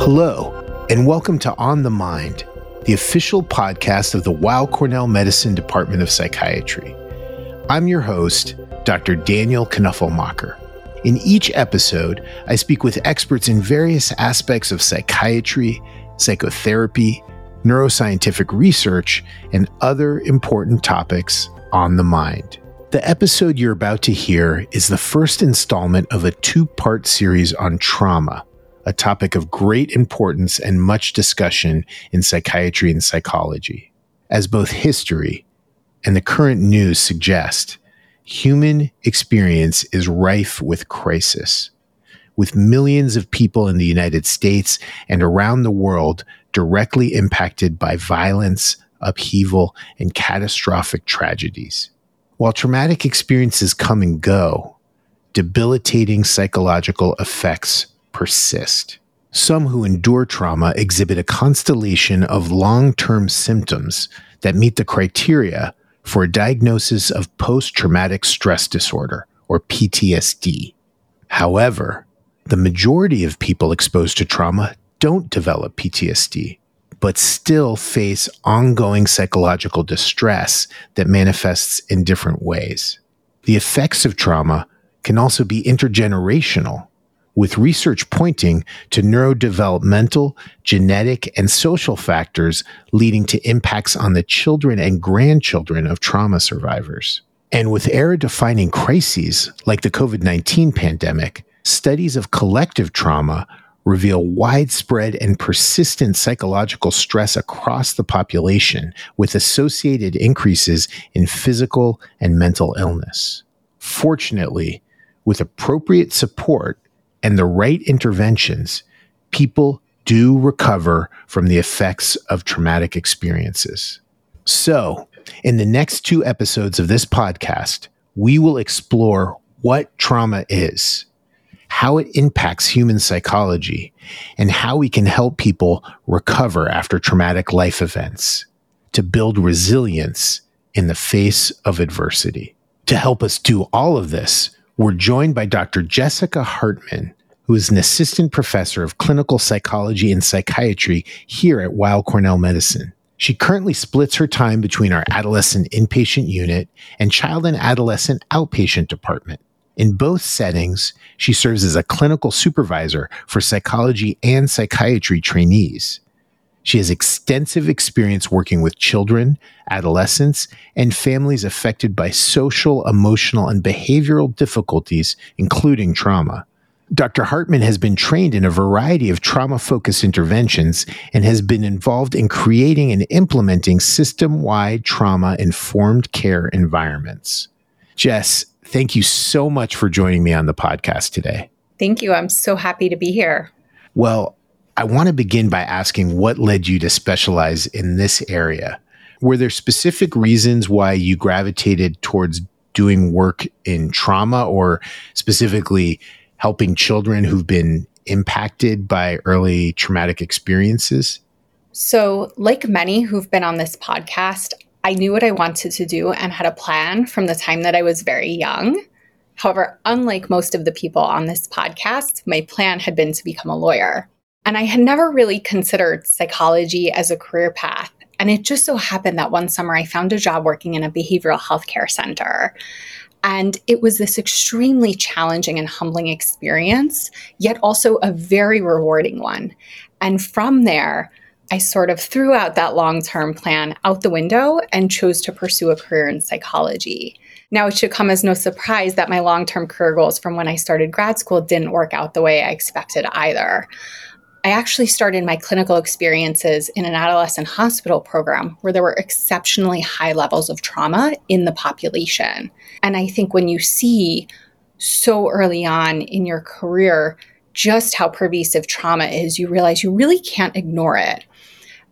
Hello, and welcome to On the Mind, the official podcast of the Weill Cornell Medicine Department of Psychiatry. I'm your host, Dr. Daniel Knoepflmacher. In each episode, I speak with experts in various aspects of psychiatry, psychotherapy, neuroscientific research, and other important topics on the mind. The episode you're about to hear is the first installment of a two-part series on trauma, a topic of great importance and much discussion in psychiatry and psychology. As both history and the current news suggest, human experience is rife with crisis, with millions of people in the United States and around the world directly impacted by violence, upheaval, and catastrophic tragedies. While traumatic experiences come and go, debilitating psychological effects persist. Some who endure trauma exhibit a constellation of long-term symptoms that meet the criteria for a diagnosis of post-traumatic stress disorder, or PTSD. However, the majority of people exposed to trauma don't develop PTSD, but still face ongoing psychological distress that manifests in different ways. The effects of trauma can also be intergenerational, with research pointing to neurodevelopmental, genetic, and social factors leading to impacts on the children and grandchildren of trauma survivors. And with era-defining crises like the COVID-19 pandemic, studies of collective trauma reveal widespread and persistent psychological stress across the population, with associated increases in physical and mental illness. Fortunately, with appropriate support and the right interventions, people do recover from the effects of traumatic experiences. So, in the next two episodes of this podcast, we will explore what trauma is, how it impacts human psychology, and how we can help people recover after traumatic life events to build resilience in the face of adversity. To help us do all of this, we're joined by Dr. Jessica Hartman, who is an assistant professor of clinical psychology and psychiatry here at Weill Cornell Medicine. She currently splits her time between our adolescent inpatient unit and child and adolescent outpatient department. In both settings, she serves as a clinical supervisor for psychology and psychiatry trainees. She has extensive experience working with children, adolescents, and families affected by social, emotional, and behavioral difficulties, including trauma. Dr. Hartman has been trained in a variety of trauma-focused interventions and has been involved in creating and implementing system-wide trauma-informed care environments. Jess, thank you so much for joining me on the podcast today. Thank you. I'm so happy to be here. Well, I want to begin by asking what led you to specialize in this area. Were there specific reasons why you gravitated towards doing work in trauma, or specifically helping children who've been impacted by early traumatic experiences? So, like many who've been on this podcast, I knew what I wanted to do and had a plan from the time that I was very young. However, unlike most of the people on this podcast, my plan had been to become a lawyer. And I had never really considered psychology as a career path. And it just so happened that one summer I found a job working in a behavioral health care center. And it was this extremely challenging and humbling experience, yet also a very rewarding one. And from there, I sort of threw out that long-term plan out the window and chose to pursue a career in psychology. Now, it should come as no surprise that my long-term career goals from when I started grad school didn't work out the way I expected either. I actually started my clinical experiences in an adolescent hospital program where there were exceptionally high levels of trauma in the population. And I think when you see so early on in your career just how pervasive trauma is, you realize you really can't ignore it.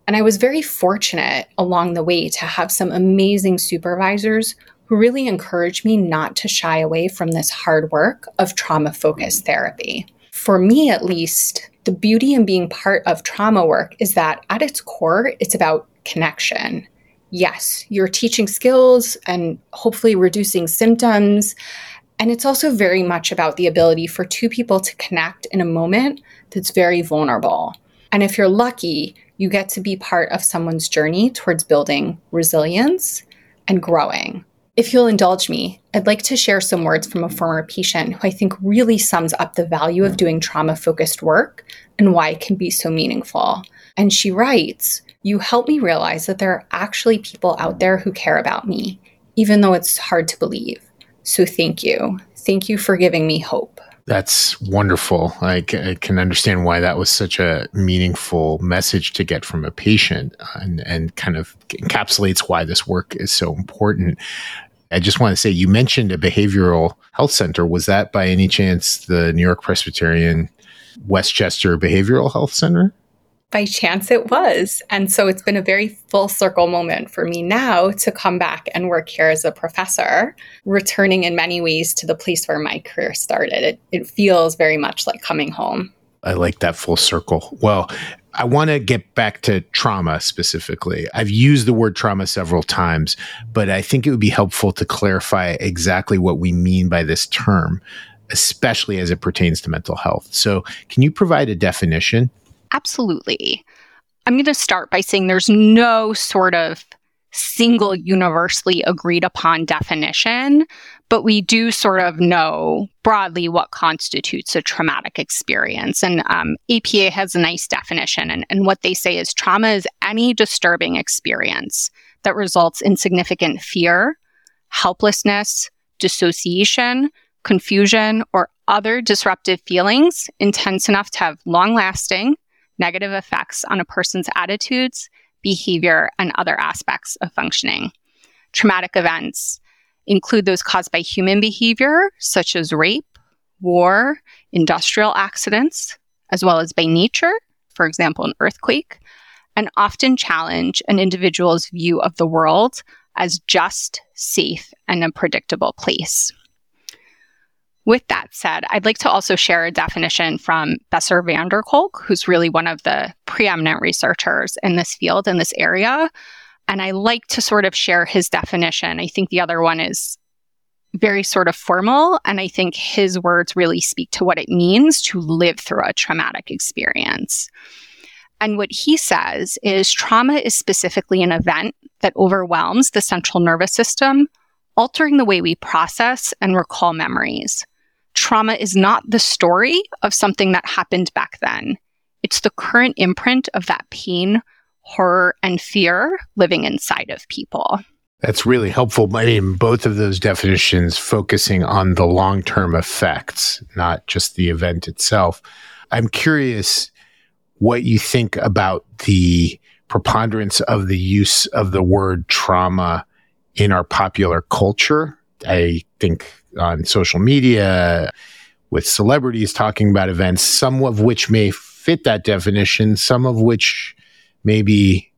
And I was very fortunate along the way to have some amazing supervisors who really encouraged me not to shy away from this hard work of trauma-focused therapy. For me, at least, the beauty in being part of trauma work is that at its core, it's about connection. Yes, you're teaching skills and hopefully reducing symptoms. And it's also very much about the ability for two people to connect in a moment that's very vulnerable. And if you're lucky, you get to be part of someone's journey towards building resilience and growing. If you'll indulge me, I'd like to share some words from a former patient who I think really sums up the value of doing trauma-focused work and why it can be so meaningful. And she writes, "You help me realize that there are actually people out there who care about me, even though it's hard to believe. So thank you. Thank you for giving me hope." That's wonderful. I can understand why that was such a meaningful message to get from a patient, and kind of encapsulates why this work is so important. I just want to say, you mentioned a behavioral health center. Was that by any chance the NewYork-Presbyterian Westchester Behavioral Health Center? By chance it was. And so it's been a very full circle moment for me now to come back and work here as a professor, returning in many ways to the place where my career started. It feels very much like coming home. I like that full circle. Well, I want to get back to trauma specifically. I've used the word trauma several times, but I think it would be helpful to clarify exactly what we mean by this term, especially as it pertains to mental health. So can you provide a definition? Absolutely. I'm going to start by saying there's no sort of single universally agreed upon definition, but we do sort of know broadly what constitutes a traumatic experience. And APA has a nice definition. And what they say is trauma is any disturbing experience that results in significant fear, helplessness, dissociation, confusion, or other disruptive feelings intense enough to have long-lasting negative effects on a person's attitudes, behavior, and other aspects of functioning. Traumatic events include those caused by human behavior, such as rape, war, industrial accidents, as well as by nature, for example, an earthquake, and often challenge an individual's view of the world as just, safe, and a predictable place. With that said, I'd like to also share a definition from Bessel van der Kolk, who's really one of the preeminent researchers in this field, in this area. And I like to sort of share his definition. I think the other one is very sort of formal, and I think his words really speak to what it means to live through a traumatic experience. And what he says is trauma is specifically an event that overwhelms the central nervous system, altering the way we process and recall memories. Trauma is not the story of something that happened back then. It's the current imprint of that pain, horror, and fear living inside of people. That's really helpful. I mean, both of those definitions focusing on the long-term effects, not just the event itself. I'm curious what you think about the preponderance of the use of the word trauma in our popular culture. I think on social media, with celebrities talking about events, some of which may fit that definition, some of which maybe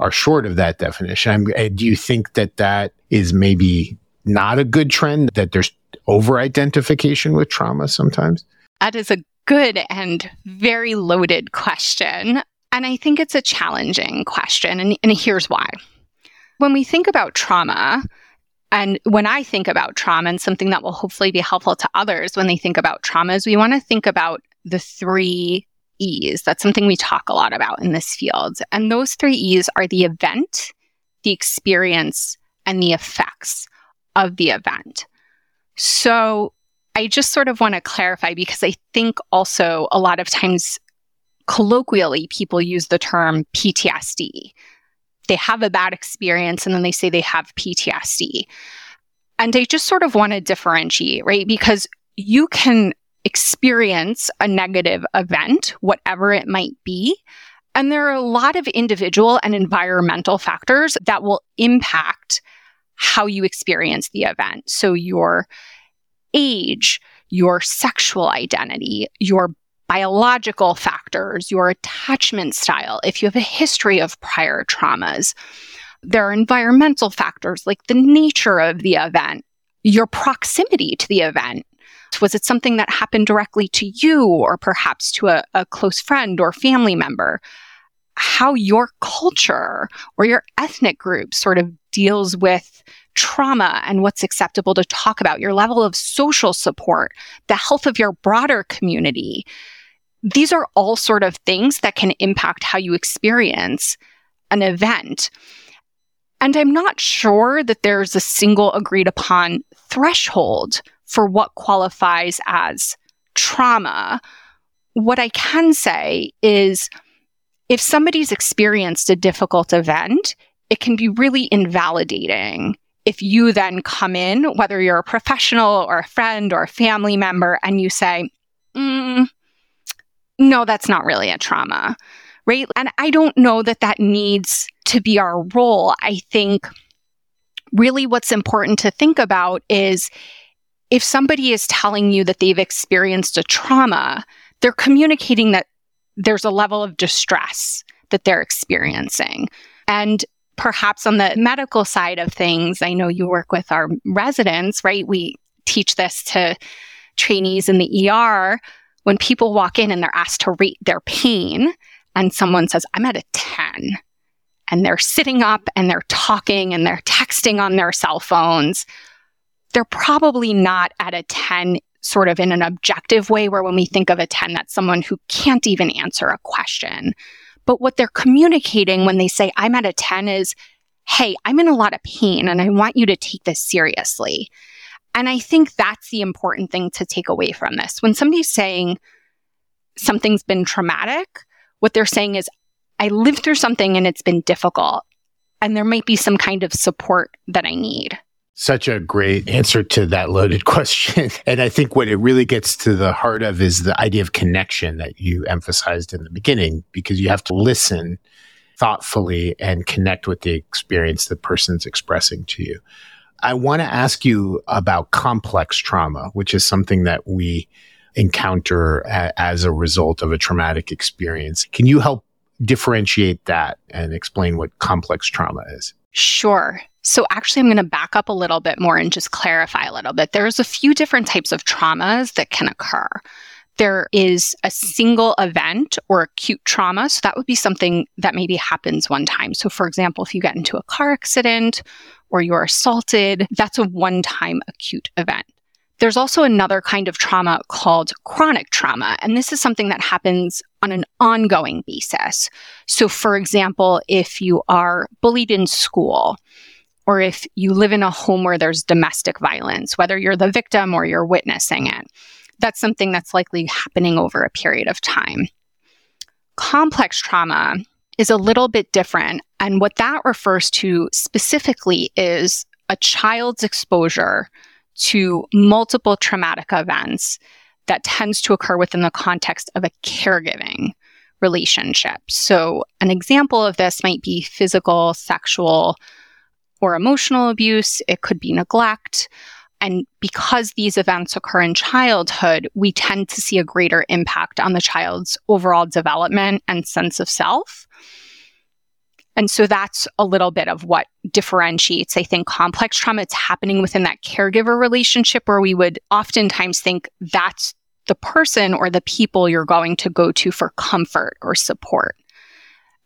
are short of that definition. Do you think that is maybe not a good trend, that there's over-identification with trauma sometimes? That is a good and very loaded question. And I think it's a challenging question. And here's why. When we think about trauma, and when I think about trauma, and something that will hopefully be helpful to others when they think about trauma, is we want to think about the 3 E's. That's something we talk a lot about in this field. And those 3 E's are the event, the experience, and the effects of the event. So I just sort of want to clarify, because I think also a lot of times colloquially people use the term PTSD. They have a bad experience and then they say they have PTSD. And I just sort of want to differentiate, right? Because you can experience a negative event, whatever it might be. And there are a lot of individual and environmental factors that will impact how you experience the event. So your age, your sexual identity, your biological factors, your attachment style, if you have a history of prior traumas. There are environmental factors like the nature of the event, your proximity to the event. Was it something that happened directly to you, or perhaps to a close friend or family member? How your culture or your ethnic group sort of deals with trauma and what's acceptable to talk about, your level of social support, the health of your broader community. These are all sort of things that can impact how you experience an event. And I'm not sure that there's a single agreed upon threshold for what qualifies as trauma. What I can say is if somebody's experienced a difficult event, it can be really invalidating if you then come in, whether you're a professional or a friend or a family member, and you say, no, that's not really a trauma, right? And I don't know that that needs to be our role. I think really what's important to think about is if somebody is telling you that they've experienced a trauma, they're communicating that there's a level of distress that they're experiencing. And perhaps on the medical side of things, I know you work with our residents, right? We teach this to trainees in the ER. When people walk in and they're asked to rate their pain, and someone says, I'm at a 10, and they're sitting up and they're talking and they're texting on their cell phones, they're probably not at a 10 sort of in an objective way, where when we think of a 10, that's someone who can't even answer a question. But what they're communicating when they say, I'm at a 10 is, hey, I'm in a lot of pain and I want you to take this seriously. And I think that's the important thing to take away from this. When somebody's saying something's been traumatic, what they're saying is, I lived through something and it's been difficult, and there might be some kind of support that I need. Such a great answer to that loaded question. And I think what it really gets to the heart of is the idea of connection that you emphasized in the beginning, because you have to listen thoughtfully and connect with the experience the person's expressing to you. I want to ask you about complex trauma, which is something that we encounter as a result of a traumatic experience. Can you help differentiate that and explain what complex trauma is? Sure. So actually, I'm going to back up a little bit more and just clarify a little bit. There's a few different types of traumas that can occur. There is a single event or acute trauma. So that would be something that maybe happens one time. So for example, if you get into a car accident or you're assaulted, that's a one-time acute event. There's also another kind of trauma called chronic trauma, and this is something that happens on an ongoing basis. So for example, if you are bullied in school, or if you live in a home where there's domestic violence, whether you're the victim or you're witnessing it, that's something that's likely happening over a period of time. Complex trauma is a little bit different. And what that refers to specifically is a child's exposure to multiple traumatic events that tends to occur within the context of a caregiving relationship. So an example of this might be physical, sexual, or emotional abuse. It could be neglect. And because these events occur in childhood, we tend to see a greater impact on the child's overall development and sense of self. And so that's a little bit of what differentiates, I think, complex trauma. It's happening within that caregiver relationship, where we would oftentimes think that's the person or the people you're going to go to for comfort or support.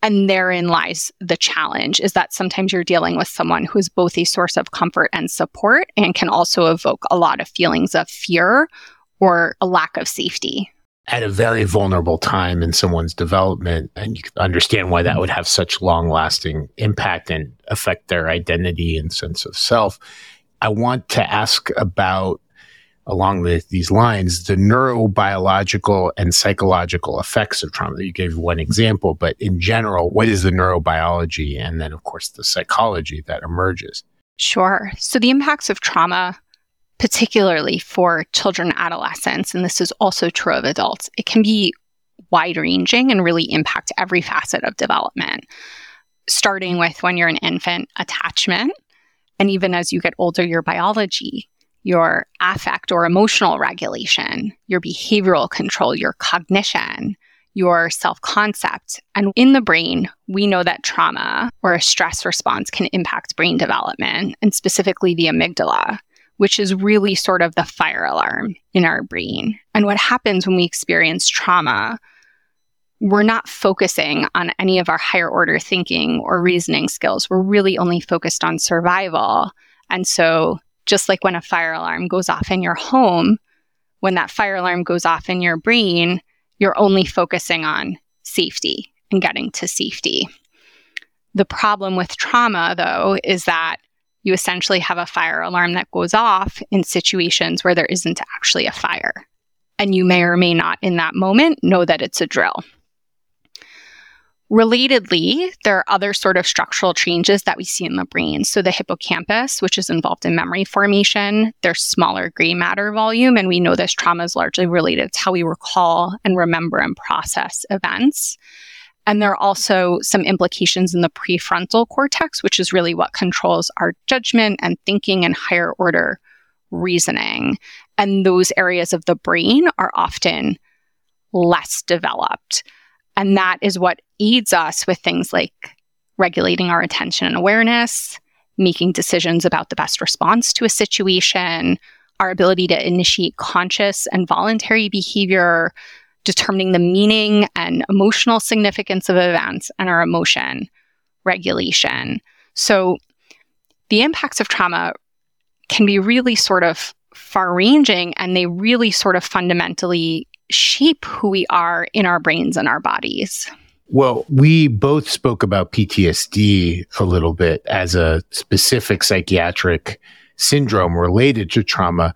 And therein lies the challenge, is that sometimes you're dealing with someone who is both a source of comfort and support and can also evoke a lot of feelings of fear or a lack of safety. At a very vulnerable time in someone's development, and you can understand why that would have such long-lasting impact and affect their identity and sense of self. I want to ask about, along these lines, the neurobiological and psychological effects of trauma. You gave one example, but in general, what is the neurobiology and then, of course, the psychology that emerges? Sure. So the impacts of trauma, particularly for children and adolescents, and this is also true of adults, it can be wide-ranging and really impact every facet of development, starting with, when you're an infant, attachment, and even as you get older, your biology, your affect or emotional regulation, your behavioral control, your cognition, your self-concept. And in the brain, we know that trauma or a stress response can impact brain development, and specifically the amygdala, which is really sort of the fire alarm in our brain. And what happens when we experience trauma, we're not focusing on any of our higher order thinking or reasoning skills. We're really only focused on survival. And so, just like when a fire alarm goes off in your home, when that fire alarm goes off in your brain, you're only focusing on safety and getting to safety. The problem with trauma, though, is that you essentially have a fire alarm that goes off in situations where there isn't actually a fire. And you may or may not in that moment know that it's a drill. Relatedly, there are other sort of structural changes that we see in the brain. So the hippocampus, which is involved in memory formation, there's smaller gray matter volume, and we know this trauma is largely related to how we recall and remember and process events. And there are also some implications in the prefrontal cortex, which is really what controls our judgment and thinking and higher order reasoning. And those areas of the brain are often less developed. And that is what aids us with things like regulating our attention and awareness, making decisions about the best response to a situation, our ability to initiate conscious and voluntary behavior, determining the meaning and emotional significance of events, and our emotion regulation. So the impacts of trauma can be really sort of far-ranging, and they really sort of fundamentally shape who we are in our brains and our bodies. Well, we both spoke about PTSD a little bit as a specific psychiatric syndrome related to trauma.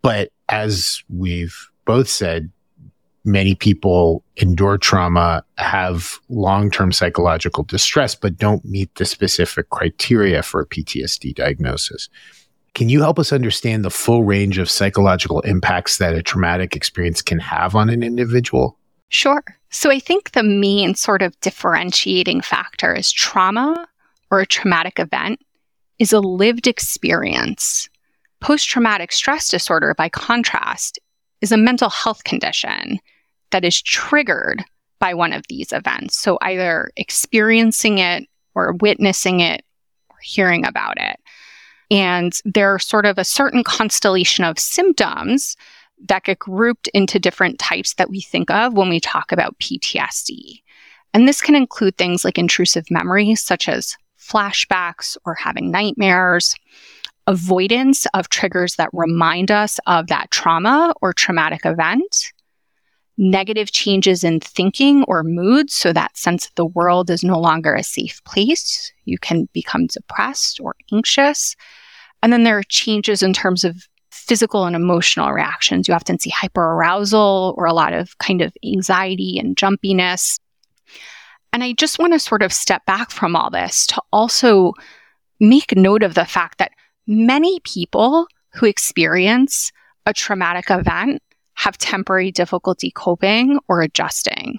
But as we've both said, many people endure trauma, have long-term psychological distress, but don't meet the specific criteria for a PTSD diagnosis. Can you help us understand the full range of psychological impacts that a traumatic experience can have on an individual? Sure. So I think the main sort of differentiating factor is trauma or a traumatic event is a lived experience. Post-traumatic stress disorder, by contrast, is a mental health condition that is triggered by one of these events. So either experiencing it or witnessing it or hearing about it. And there's sort of a certain constellation of symptoms that get grouped into different types that we think of when we talk about PTSD. And this can include things like intrusive memories, such as flashbacks or having nightmares, avoidance of triggers that remind us of that trauma or traumatic event, negative changes in thinking or mood, so that sense that the world is no longer a safe place. You can become depressed or anxious. And then there are changes in terms of physical and emotional reactions. You often see hyperarousal or a lot of kind of anxiety and jumpiness. And I just want to sort of step back from all this to also make note of the fact that many people who experience a traumatic event have temporary difficulty coping or adjusting.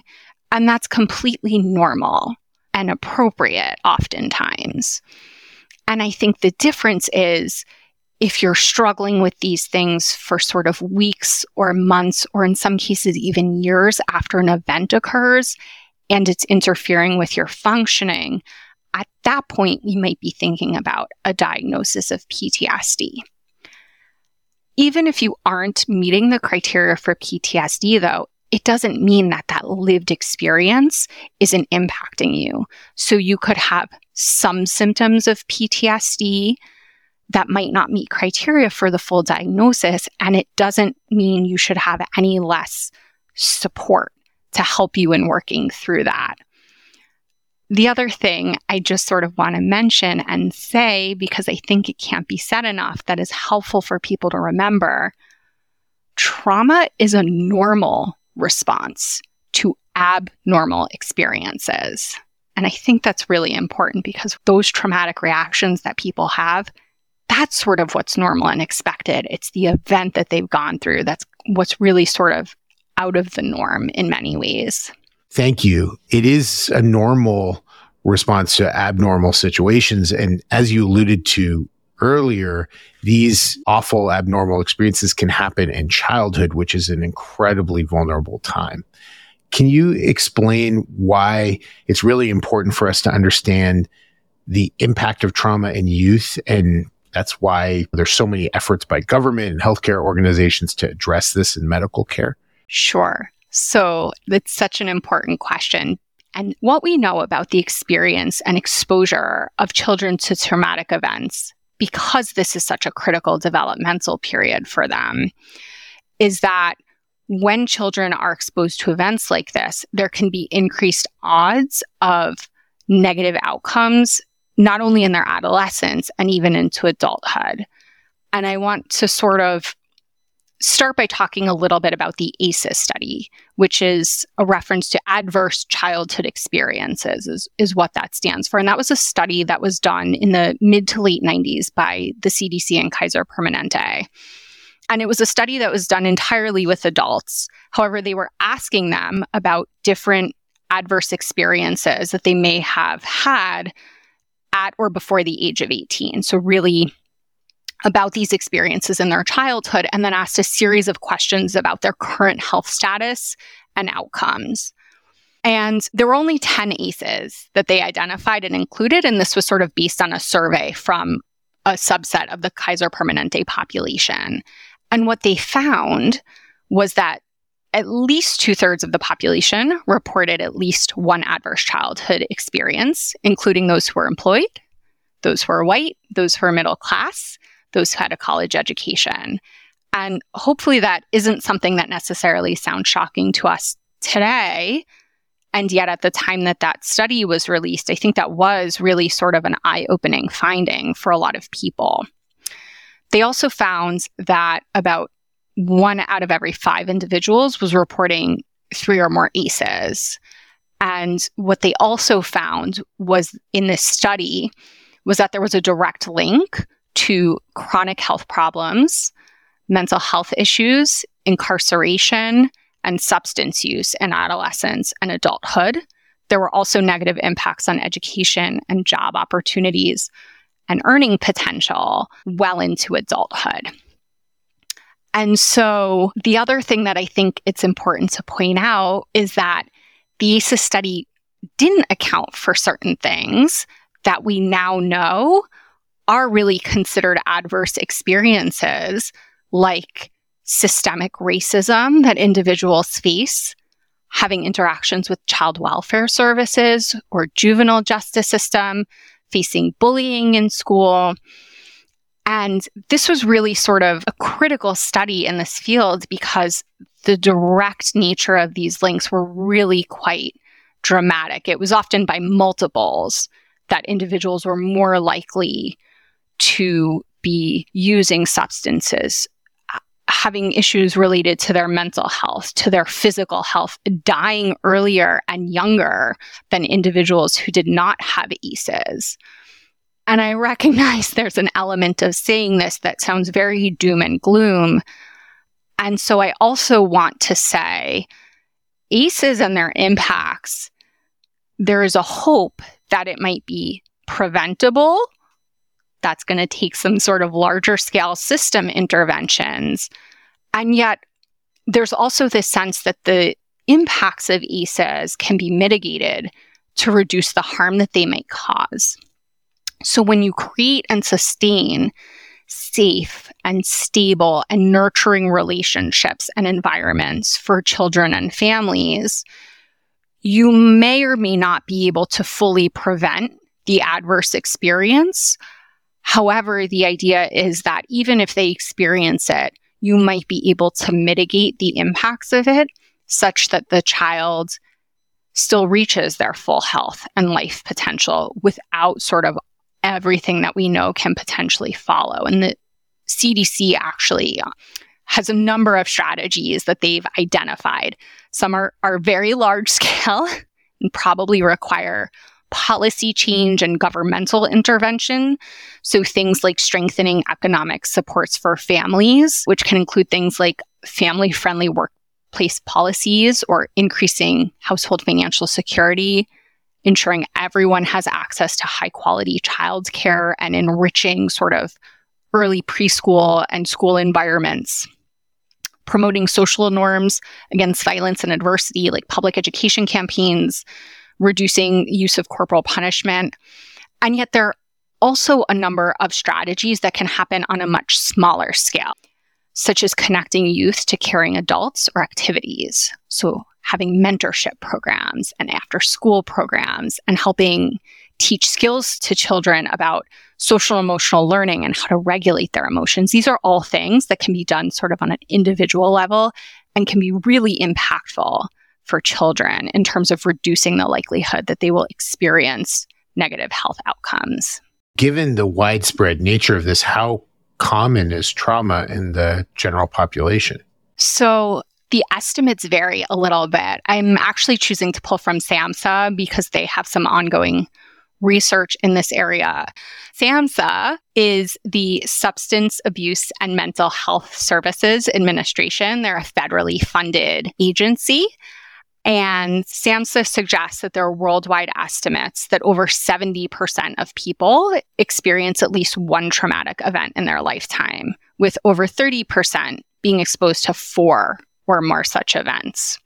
And that's completely normal and appropriate oftentimes. And I think the difference is, if you're struggling with these things for sort of weeks or months, or in some cases even years after an event occurs, and it's interfering with your functioning, at that point, we might be thinking about a diagnosis of PTSD. Even if you aren't meeting the criteria for PTSD, though, it doesn't mean that that lived experience isn't impacting you. So you could have some symptoms of PTSD that might not meet criteria for the full diagnosis, and it doesn't mean you should have any less support to help you in working through that. The other thing I just sort of want to mention and say, because I think it can't be said enough, that is helpful for people to remember, trauma is a normal response to abnormal experiences. And I think that's really important, because those traumatic reactions that people have, that's sort of what's normal and expected. It's the event that they've gone through that's what's really sort of out of the norm in many ways. Thank you. It is a normal response to abnormal situations. And as you alluded to earlier, these awful abnormal experiences can happen in childhood, which is an incredibly vulnerable time. Can you explain why it's really important for us to understand the impact of trauma in youth? And that's why there's so many efforts by government and healthcare organizations to address this in medical care? Sure. So that's such an important question. And what we know about the experience and exposure of children to traumatic events, because this is such a critical developmental period for them, is that when children are exposed to events like this, there can be increased odds of negative outcomes, not only in their adolescence and even into adulthood. And I want to sort of start by talking a little bit about the ACEs study, which is a reference to adverse childhood experiences, is what that stands for. And that was a study that was done in the mid to late 90s by the CDC and Kaiser Permanente. And it was a study that was done entirely with adults. However, they were asking them about different adverse experiences that they may have had at or before the age of 18. So really about these experiences in their childhood, and then asked a series of questions about their current health status and outcomes. And there were only 10 ACEs that they identified and included, and this was sort of based on a survey from a subset of the Kaiser Permanente population. And what they found was that at least 2/3 of the population reported at least one adverse childhood experience, including those who were employed, those who were white, those who were middle class, those who had a college education. And hopefully that isn't something that necessarily sounds shocking to us today. And yet at the time that that study was released, I think that was really sort of an eye-opening finding for a lot of people. They also found that about 1 out of every 5 individuals was reporting 3 or more ACEs. And what they also found was in this study was that there was a direct link to chronic health problems, mental health issues, incarceration, and substance use in adolescence and adulthood. There were also negative impacts on education and job opportunities and earning potential well into adulthood. And so the other thing that I think it's important to point out is that the ACEs study didn't account for certain things that we now know are really considered adverse experiences, like systemic racism that individuals face, having interactions with child welfare services or juvenile justice system, facing bullying in school. And this was really sort of a critical study in this field because the direct nature of these links were really quite dramatic. It was often by multiples that individuals were more likely to be using substances, having issues related to their mental health, to their physical health, dying earlier and younger than individuals who did not have ACEs. And I recognize there's an element of saying this that sounds very doom and gloom. And so I also want to say ACEs and their impacts, there is a hope that it might be preventable. That's going to take some sort of larger scale system interventions. And yet, there's also this sense that the impacts of ACEs can be mitigated to reduce the harm that they might cause. So when you create and sustain safe and stable and nurturing relationships and environments for children and families, you may or may not be able to fully prevent the adverse experience. However, the idea is that even if they experience it, you might be able to mitigate the impacts of it such that the child still reaches their full health and life potential without sort of everything that we know can potentially follow. And the CDC actually has a number of strategies that they've identified. Some are very large scale and probably require policy change and governmental intervention. So things like strengthening economic supports for families, which can include things like family-friendly workplace policies or increasing household financial security, ensuring everyone has access to high-quality childcare, and enriching sort of early preschool and school environments. Promoting social norms against violence and adversity, like public education campaigns, reducing use of corporal punishment. And yet there are also a number of strategies that can happen on a much smaller scale, such as connecting youth to caring adults or activities. So having mentorship programs and after-school programs, and helping teach skills to children about social-emotional learning and how to regulate their emotions. These are all things that can be done sort of on an individual level and can be really impactful for children in terms of reducing the likelihood that they will experience negative health outcomes. Given the widespread nature of this, how common is trauma in the general population? So the estimates vary a little bit. I'm actually choosing to pull from SAMHSA because they have some ongoing research in this area. SAMHSA is the Substance Abuse and Mental Health Services Administration. They're a federally funded agency. And SAMHSA suggests that there are worldwide estimates that over 70% of people experience at least one traumatic event in their lifetime, with over 30% being exposed to 4 or more such events.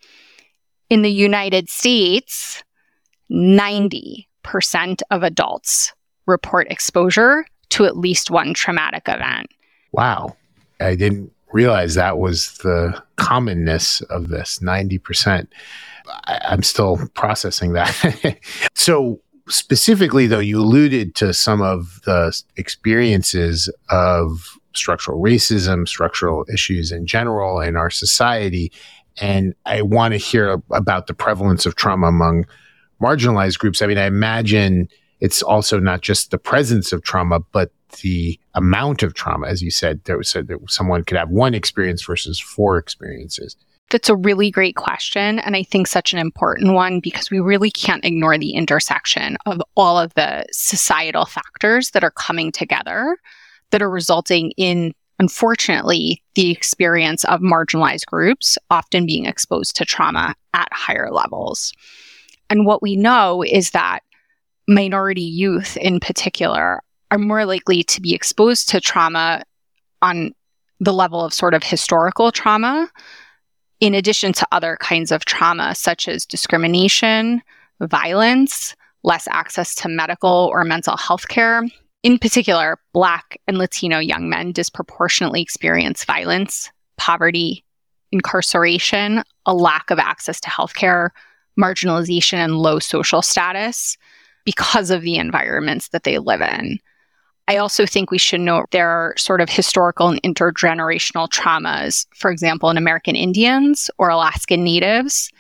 In the United States, 90% of adults report exposure to at least one traumatic event. Wow. I didn't realize that was the commonness of this, 90%. I'm still processing that. So specifically, though, you alluded to some of the experiences of structural racism, structural issues in general in our society. And I want to hear about the prevalence of trauma among marginalized groups. I mean, I imagine it's also not just the presence of trauma, but the amount of trauma. As you said, there was said that someone could have one experience versus 4 experiences. That's a really great question. And I think such an important one, because we really can't ignore the intersection of all of the societal factors that are coming together that are resulting in, unfortunately, the experience of marginalized groups often being exposed to trauma at higher levels. And what we know is that minority youth in particular are more likely to be exposed to trauma on the level of sort of historical trauma, in addition to other kinds of trauma such as discrimination, violence, less access to medical or mental health care. In particular, Black and Latino young men disproportionately experience violence, poverty, incarceration, a lack of access to healthcare, marginalization, and low social status because of the environments that they live in. I also think we should note there are sort of historical and intergenerational traumas, for example, in American Indians or Alaskan Natives,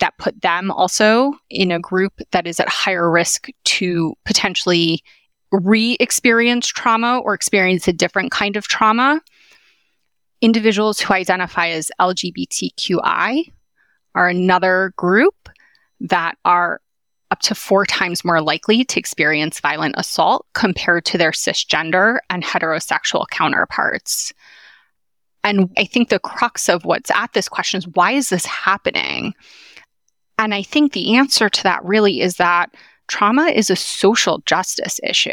that put them also in a group that is at higher risk to potentially re-experience trauma or experience a different kind of trauma. Individuals who identify as LGBTQI are another group that are up to 4 times more likely to experience violent assault compared to their cisgender and heterosexual counterparts. And I think the crux of what's at this question is, why is this happening? And I think the answer to that really is that trauma is a social justice issue.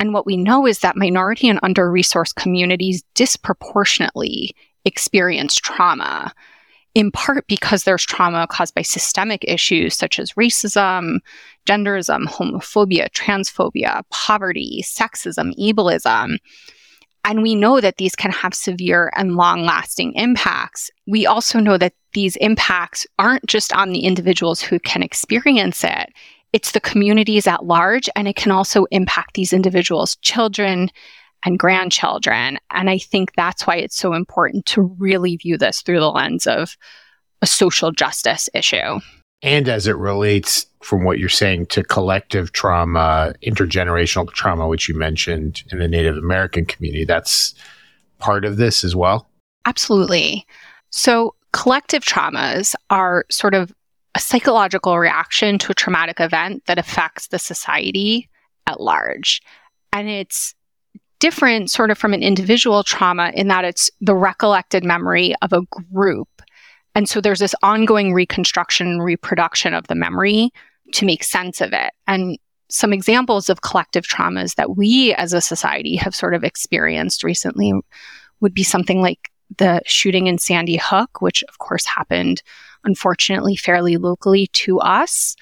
And what we know is that minority and under-resourced communities disproportionately experience trauma, in part because there's trauma caused by systemic issues such as racism, genderism, homophobia, transphobia, poverty, sexism, ableism. And we know that these can have severe and long-lasting impacts. We also know that these impacts aren't just on the individuals who can experience it. It's the communities at large, and it can also impact these individuals' children and grandchildren. And I think that's why it's so important to really view this through the lens of a social justice issue. And as it relates, from what you're saying, to collective trauma, intergenerational trauma, which you mentioned in the Native American community, that's part of this as well? Absolutely. So collective traumas are sort of a psychological reaction to a traumatic event that affects the society at large. And it's different sort of from an individual trauma in that it's the recollected memory of a group. And so there's this ongoing reconstruction and reproduction of the memory to make sense of it. And some examples of collective traumas that we as a society have sort of experienced recently would be something like the shooting in Sandy Hook, which of course happened, unfortunately, fairly locally to us,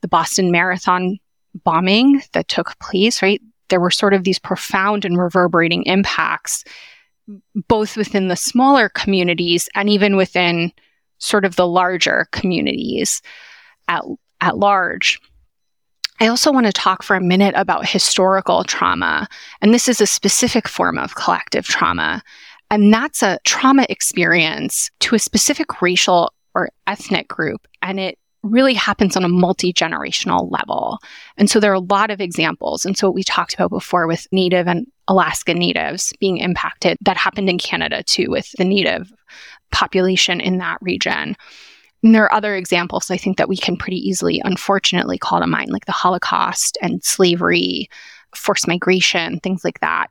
the Boston Marathon bombing that took place, right? There were sort of these profound and reverberating impacts, both within the smaller communities and even within sort of the larger communities at large. I also want to talk for a minute about historical trauma, and this is a specific form of collective trauma. And that's a trauma experience to a specific racial or ethnic group. And it really happens on a multi-generational level. And so there are a lot of examples. And so what we talked about before with Native and Alaska Natives being impacted, that happened in Canada too with the Native population in that region. And there are other examples, I think, that we can pretty easily, unfortunately, call to mind, like the Holocaust and slavery, forced migration, things like that.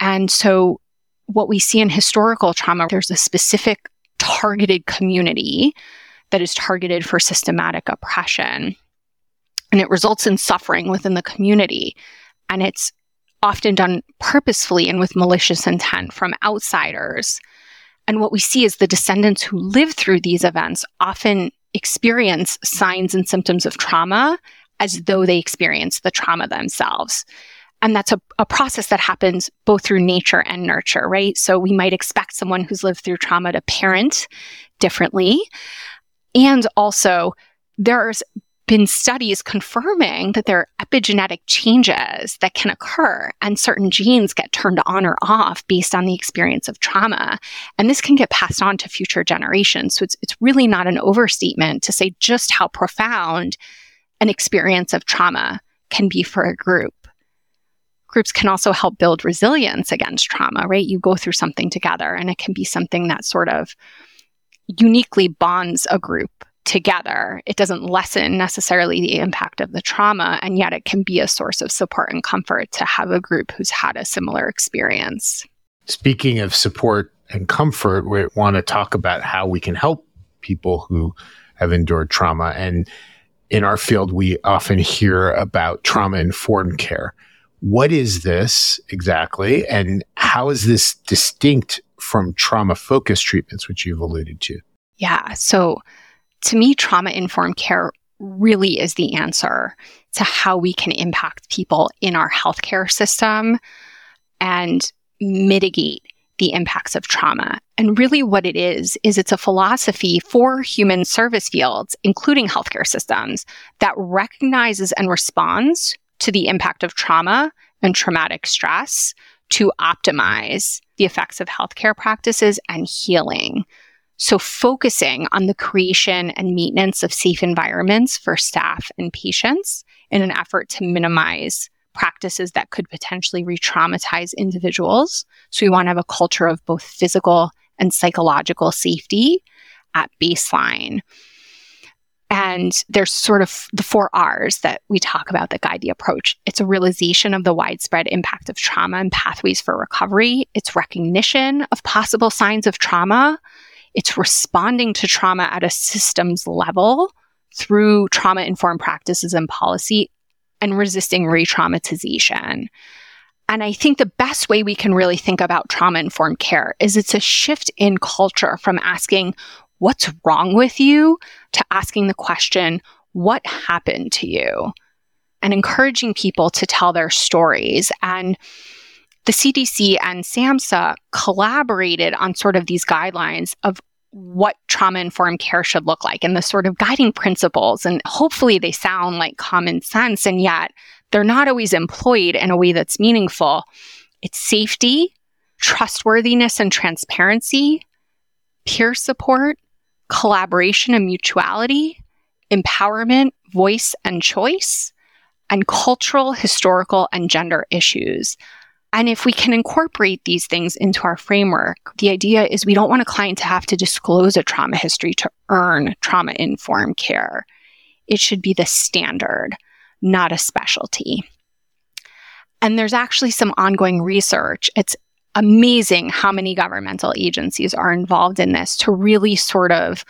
And so what we see in historical trauma, there's a specific targeted community that is targeted for systematic oppression. And it results in suffering within the community. And it's often done purposefully and with malicious intent from outsiders. And what we see is the descendants who live through these events often experience signs and symptoms of trauma as though they experience the trauma themselves. And that's a process that happens both through nature and nurture, right? So we might expect someone who's lived through trauma to parent differently. And also, there's been studies confirming that there are epigenetic changes that can occur, and certain genes get turned on or off based on the experience of trauma. And this can get passed on to future generations. So it's really not an overstatement to say just how profound an experience of trauma can be for a group. Groups can also help build resilience against trauma, right? You go through something together, and it can be something that sort of uniquely bonds a group together. It doesn't lessen necessarily the impact of the trauma, and yet it can be a source of support and comfort to have a group who's had a similar experience. Speaking of support and comfort, we want to talk about how we can help people who have endured trauma. And in our field, we often hear about trauma-informed care. What is this exactly, and how is this distinct from trauma-focused treatments, which you've alluded to? Yeah. So to me, trauma-informed care really is the answer to how we can impact people in our healthcare system and mitigate the impacts of trauma. And really what it is it's a philosophy for human service fields, including healthcare systems, that recognizes and responds to the impact of trauma and traumatic stress to optimize the effects of healthcare practices and healing. So focusing on the creation and maintenance of safe environments for staff and patients in an effort to minimize practices that could potentially re-traumatize individuals. So we want to have a culture of both physical and psychological safety at baseline. And there's sort of the 4 R's that we talk about that guide the approach. It's a realization of the widespread impact of trauma and pathways for recovery. It's recognition of possible signs of trauma. It's responding to trauma at a systems level through trauma-informed practices and policy, and resisting re-traumatization. And I think the best way we can really think about trauma-informed care is it's a shift in culture from asking, what's wrong with you, to asking the question, what happened to you? And encouraging people to tell their stories. And the CDC and SAMHSA collaborated on sort of these guidelines of what trauma-informed care should look like and the sort of guiding principles. And hopefully they sound like common sense, and yet they're not always employed in a way that's meaningful. It's safety, trustworthiness and transparency, peer support, collaboration and mutuality, empowerment, voice and choice, and cultural, historical, and gender issues. And if we can incorporate these things into our framework, the idea is we don't want a client to have to disclose a trauma history to earn trauma-informed care. It should be the standard, not a specialty. And there's actually some ongoing research. It's amazing how many governmental agencies are involved in this to really sort of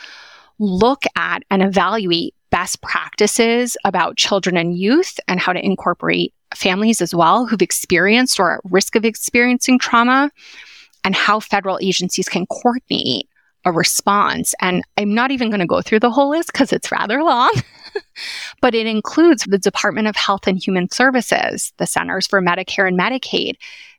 look at and evaluate best practices about children and youth and how to incorporate families as well who've experienced or are at risk of experiencing trauma, and how federal agencies can coordinate a response. And I'm not even going to go through the whole list because it's rather long, but it includes the Department of Health and Human Services, the Centers for Medicare and Medicaid,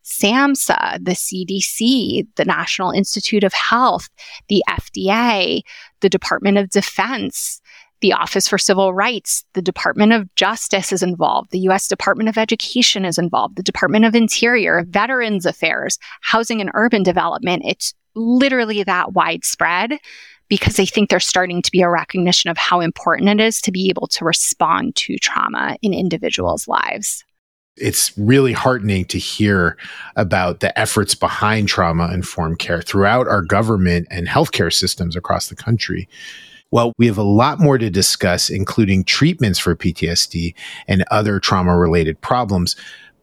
SAMHSA, the CDC, the National Institute of Health, the FDA, the Department of Defense, The Office for Civil Rights, the Department of Justice is involved, the U.S. Department of Education is involved, the Department of Interior, Veterans Affairs, Housing and Urban Development. It's literally that widespread because I think there's starting to be a recognition of how important it is to be able to respond to trauma in individuals' lives. It's really heartening to hear about the efforts behind trauma-informed care throughout our government and healthcare systems across the country. Well, we have a lot more to discuss, including treatments for PTSD and other trauma-related problems,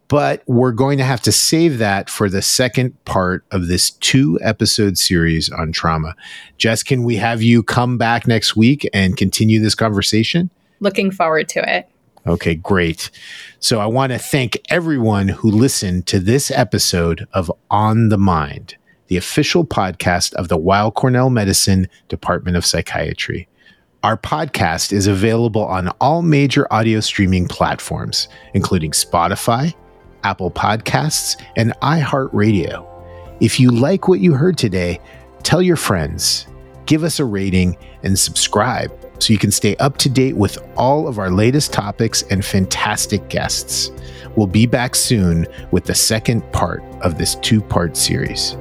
but we're going to have to save that for the second part of this 2-episode series on trauma. Jess, can we have you come back next week and continue this conversation? Looking forward to it. Okay, great. So I want to thank everyone who listened to this episode of On the Mind, the official podcast of the Weill Cornell Medicine Department of Psychiatry. Our podcast is available on all major audio streaming platforms, including Spotify, Apple Podcasts, and iHeartRadio. If you like what you heard today, tell your friends, give us a rating, and subscribe so you can stay up to date with all of our latest topics and fantastic guests. We'll be back soon with the second part of this 2-part series.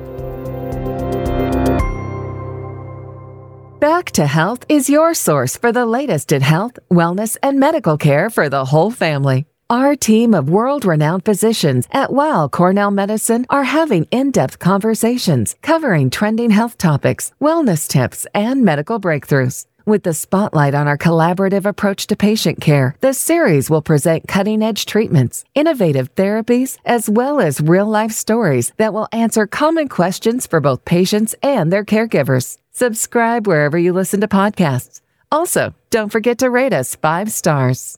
Back to Health is your source for the latest in health, wellness, and medical care for the whole family. Our team of world-renowned physicians at Weill Cornell Medicine are having in-depth conversations covering trending health topics, wellness tips, and medical breakthroughs. With the spotlight on our collaborative approach to patient care, this series will present cutting-edge treatments, innovative therapies, as well as real-life stories that will answer common questions for both patients and their caregivers. Subscribe wherever you listen to podcasts. Also, don't forget to rate us 5 stars.